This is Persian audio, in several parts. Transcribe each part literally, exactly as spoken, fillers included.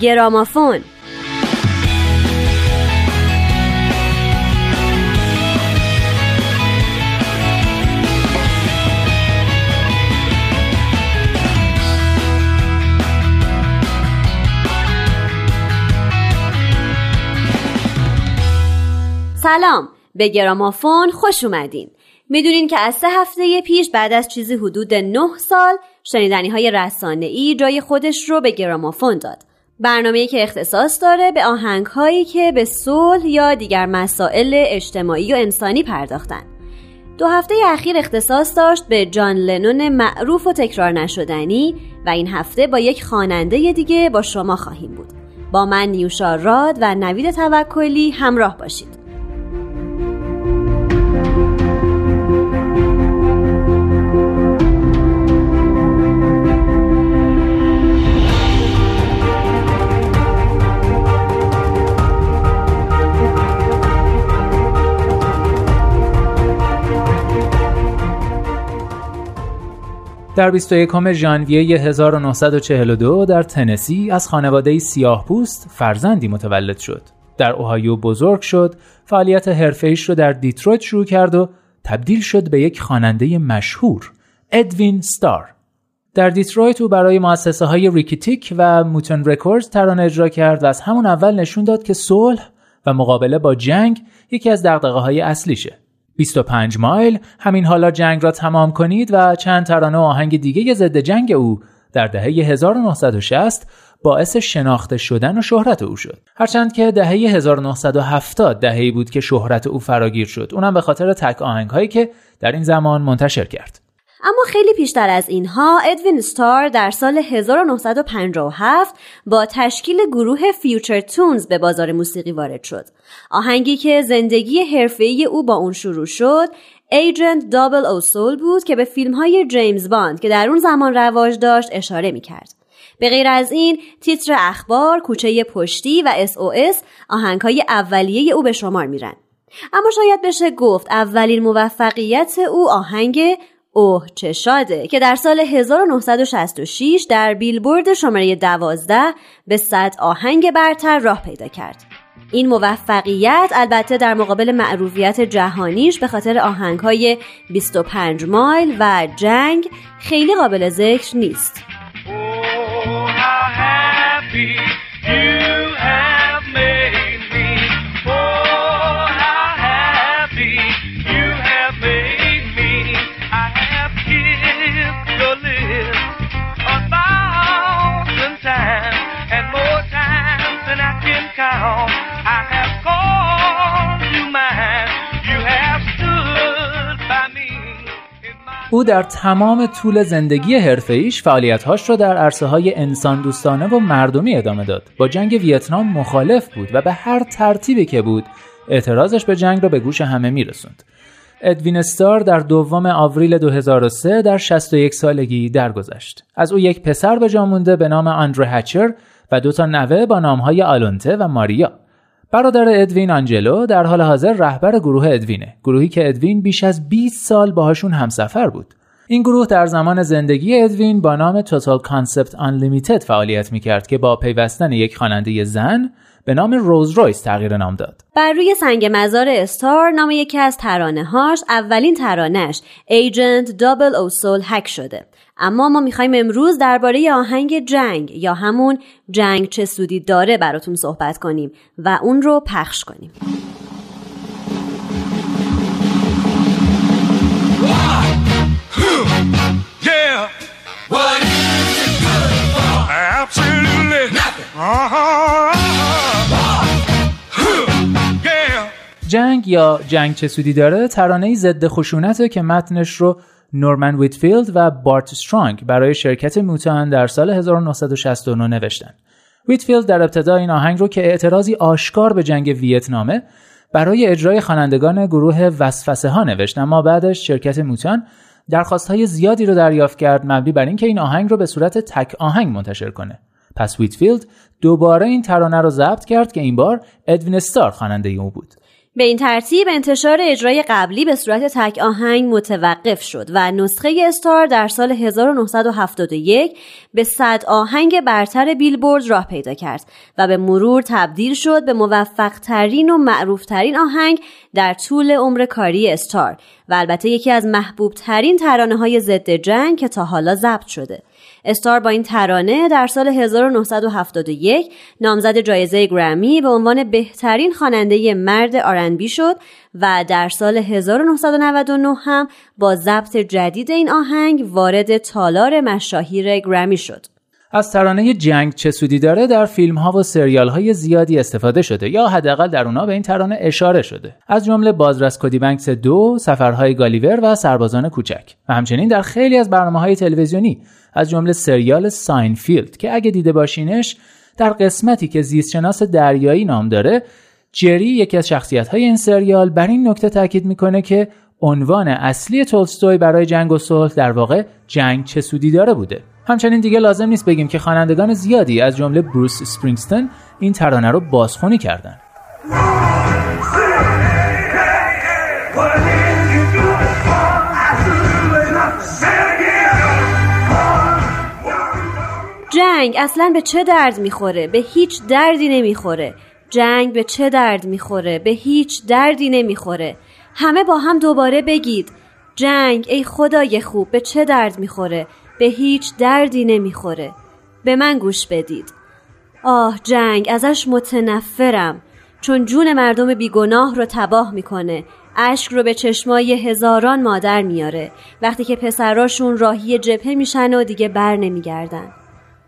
گرامافون. سلام، به گرامافون خوش اومدین. میدونین که از سه هفته پیش بعد از چیزی حدود نه سال شنیدنی‌های رسانه‌ای جای خودش رو به گرامافون داد. برنامه‌ای که اختصاص داره به آهنگ‌هایی که به صلح یا دیگر مسائل اجتماعی و انسانی پرداختن. دو هفته اخیر اختصاص داشت به جان لنون معروف و تکرار نشدنی و این هفته با یک خواننده دیگه با شما خواهیم بود. با من نیوشا راد و نوید توکلی همراه باشید. در بیست و یکم ژانویه هزار و نهصد و چهل و دو در تنسی از خانواده سیاه‌پوست فرزندی متولد شد. در اوهایو بزرگ شد، فعالیت حرفه‌ایش رو در دیترویت شروع کرد و تبدیل شد به یک خواننده مشهور، ادوین ستار. در دیترویت او برای مؤسسه‌های ریکیتیک و موتن رکوردز ترانه اجرا کرد و از همون اول نشون داد که صلح و مقابله با جنگ یکی از دغدغه‌های اصلیشه. بیست و پنج مایل، همین حالا جنگ را تمام کنید و چند ترانه و آهنگ دیگه ضد جنگ او در دهه هزار و نهصد و شصت باعث شناخته شدن و شهرت او شد. هرچند که دهه هزار و نهصد و هفتاد دهه‌ای بود که شهرت او فراگیر شد، اونم به خاطر تک آهنگ‌هایی که در این زمان منتشر کرد. اما خیلی پیشتر از اینها ادوین ستار در سال هزار و نهصد و پنجاه و هفت با تشکیل گروه فیوچر تونز به بازار موسیقی وارد شد. آهنگی که زندگی حرفه‌ای او با اون شروع شد، ایجنت دابل او سول بود که به فیلم‌های جیمز باند که در اون زمان رواج داشت اشاره می‌کرد. به غیر از این، تیتر اخبار، کوچه پشتی و اس او اس آهنگ‌های اولیه او به شمار میرن. اما شاید بشه گفت اولین موفقیت او آهنگ اوه چه شاده که در سال هزار و نهصد و شصت و شش در بیلبورد شماره دوازده به صد آهنگ برتر راه پیدا کرد. این موفقیت البته در مقابل معروفیت جهانیش به خاطر آهنگ‌های بیست و پنج مایل و جنگ خیلی قابل ذکر نیست. او در تمام طول زندگی حرفه‌ایش فعالیت‌هاش را در عرصه‌های انسان‌دوستانه و مردمی ادامه داد. با جنگ ویتنام مخالف بود و به هر ترتیبی که بود اعتراضش به جنگ را به گوش همه می‌رسوند. ادوین استار در دوم آوریل دو هزار و سه در شصت و یک سالگی درگذشت. از او یک پسر به جا مونده به نام آندره هچر و دو تا نوه با نام‌های آلونته و ماریا. برادر ادوین آنجلو در حال حاضر رهبر گروه ادوینه، گروهی که ادوین بیش از بیست سال باهاشون همسفر بود. این گروه در زمان زندگی ادوین با نام توتال کانسپت آنلیمیتد فعالیت میکرد که با پیوستن یک خواننده زن به نام روز رویس تغییر نام داد. بر روی سنگ مزار استار نام یکی از ترانه‌هاش، اولین ترانه‌اش ایجنت دابل او سول هک شده. اما ما میخوایم امروز درباره آهنگ جنگ یا همون جنگ چه سودی داره براتون صحبت کنیم و اون رو پخش کنیم. جنگ یا جنگ چه سودی داره ترانه‌ای ضد خشونته که متنش رو نورمن ویتفیلد و بارت استرانگ برای شرکت موتان در سال هزار و نهصد و شصت و نه نوشتن. ویتفیلد در ابتدا این آهنگ رو که اعتراضی آشکار به جنگ ویتنامه برای اجرای خوانندگان گروه وسوسه ها نوشت، اما بعدش شرکت موتان درخواست‌های زیادی رو دریافت کرد مبنی بر اینکه این آهنگ رو به صورت تک آهنگ منتشر کنه. پس ویتفیلد دوباره این ترانه رو ضبط کرد که این بار ادوین استار خواننده اون بود. به این ترتیب انتشار اجرای قبلی به صورت تک آهنگ متوقف شد و نسخه استار در سال هزار و نهصد و هفتاد و یک به صد آهنگ برتر بیلبورد راه پیدا کرد و به مرور تبدیل شد به موفق ترین و معروف ترین آهنگ در طول عمر کاری استار و البته یکی از محبوب ترین ترانه های ضد جنگ که تا حالا ضبط شده. استار با این ترانه در سال هزار و نهصد و هفتاد و یک نامزد جایزه گرمی به عنوان بهترین خواننده مرد آر اند بی شد و در سال هزار و نهصد و نود و نه هم با ضبط جدید این آهنگ وارد تالار مشاهیر گرمی شد. از ترانه جنگ چه سودی داره در فیلم ها و سریال های زیادی استفاده شده یا حداقل در اونها به این ترانه اشاره شده، از جمله بازرس کدی بنکس دو، سفرهای گالیور و سربازان کوچک و همچنین در خیلی از برنامه های تلویزیونی از جمله سریال ساینفیلد که اگه دیده باشینش در قسمتی که زیستشناس دریایی نام داره جری، یکی از شخصیت های این سریال، بر این نکته تاکید میکنه که عنوان اصلی تولستوی برای جنگ و صلح در واقع جنگ چه سودی داره بوده. همچنین دیگه لازم نیست بگیم که خوانندگان زیادی از جمله بروس اسپرینگستین این ترانه رو بازخوانی کردن. جنگ اصلا به چه درد میخوره؟ به هیچ دردی نمیخوره. جنگ به چه درد میخوره؟ به هیچ دردی نمیخوره. همه با هم دوباره بگید جنگ ای خدای خوب به چه درد میخوره؟ به هیچ دردی نمیخوره. به من گوش بدید. آه جنگ، ازش متنفرم، چون جون مردم بیگناه رو تباه میکنه، اشک رو به چشمای هزاران مادر میاره وقتی که پسراشون راهی جبهه میشن و دیگه بر نمیگردن.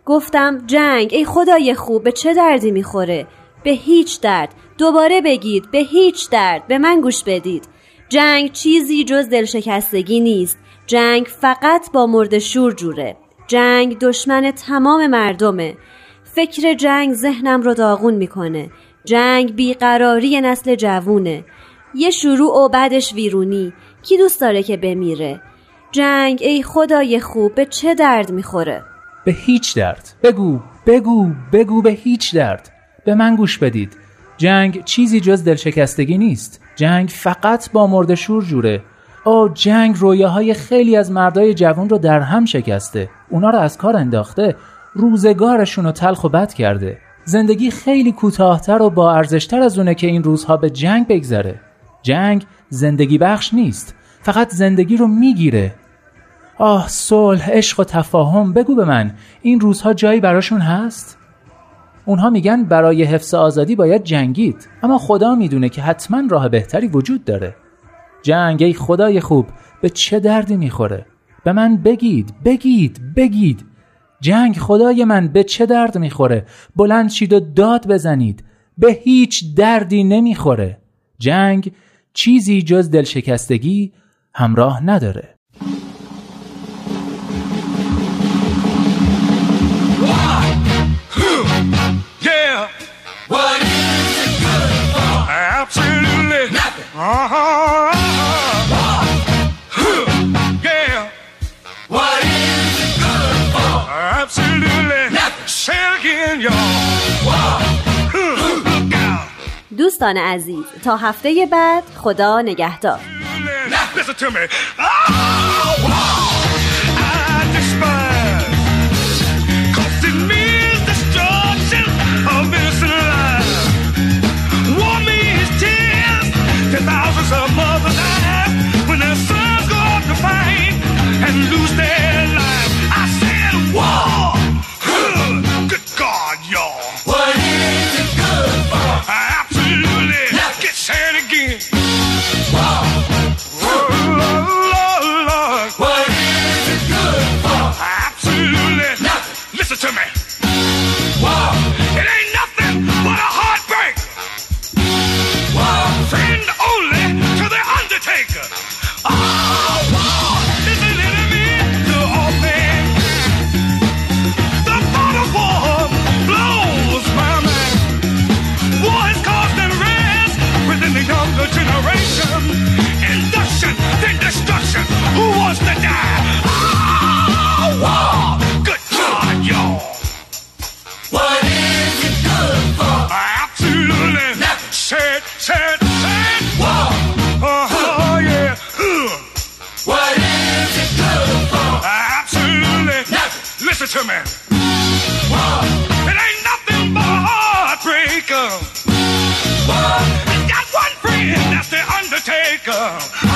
گفتم جنگ ای خدای خوب به چه دردی میخوره؟ به هیچ درد. دوباره بگید به هیچ درد. به من گوش بدید. جنگ چیزی جز دلشکستگی نیست. جنگ فقط با مرد شور جوره. جنگ دشمن تمام مردمه. فکر جنگ ذهنم رو داغون میکنه. جنگ بیقراری نسل جوونه. یه شروع و بعدش ویرونی. کی دوست داره که بمیره؟ جنگ ای خدای خوب به چه درد میخوره؟ به هیچ درد. بگو بگو بگو به هیچ درد. به من گوش بدید. جنگ چیزی جز دلشکستگی نیست. جنگ فقط با مرد شور جوره. آه جنگ رویاهای خیلی از مردای جوان رو در هم شکسته، اونا رو از کار انداخته، روزگارشون رو تلخ و بد کرده. زندگی خیلی کوتاه‌تر و با ارزش‌تر از اونه که این روزها به جنگ بگذره. جنگ زندگی بخش نیست، فقط زندگی رو میگیره. آه صلح، عشق و تفاهم، بگو به من این روزها جایی براشون هست؟ اونها میگن برای حفظ آزادی باید جنگید، اما خدا میدونه که حتما راه بهتری وجود داره. جنگ ای خدای خوب به چه دردی میخوره؟ به من بگید بگید بگید. جنگ خدای من به چه درد میخوره؟ بلند شید و داد بزنید. به هیچ دردی نمیخوره. جنگ چیزی جز دلشکستگی همراه نداره. Uh-huh. What? Yeah. What is it good for? Absolutely nothing. Say again, y'all. What? Look out. دوستان عزیز، تا هفته بعد خدا نگهدار. Listen to me. Oh, I despise cause it means destruction of innocent lives. War means tears that thousands of mothers have when their sons go up to fight and lose their lives. I said war. Good God, y'all. What is it good for? Absolutely. Get sad again. War. Lord, Lord, Lord. What is it good for? Absolutely. Nothing. Listen to me. War. It ain't nothing but a heartbreak. War. Friend only to the undertaker. Oh, war is an enemy to all mankind. The thought of war blows my mind. War has caused unrest within the younger generation. Induction, then destruction. Who wants to die? Oh, war. Good God, y'all. What is it good for? Absolutely. Nothing. Shit, shit, shit. to me. It ain't nothing but a heartbreaker. I got one friend, that's the undertaker.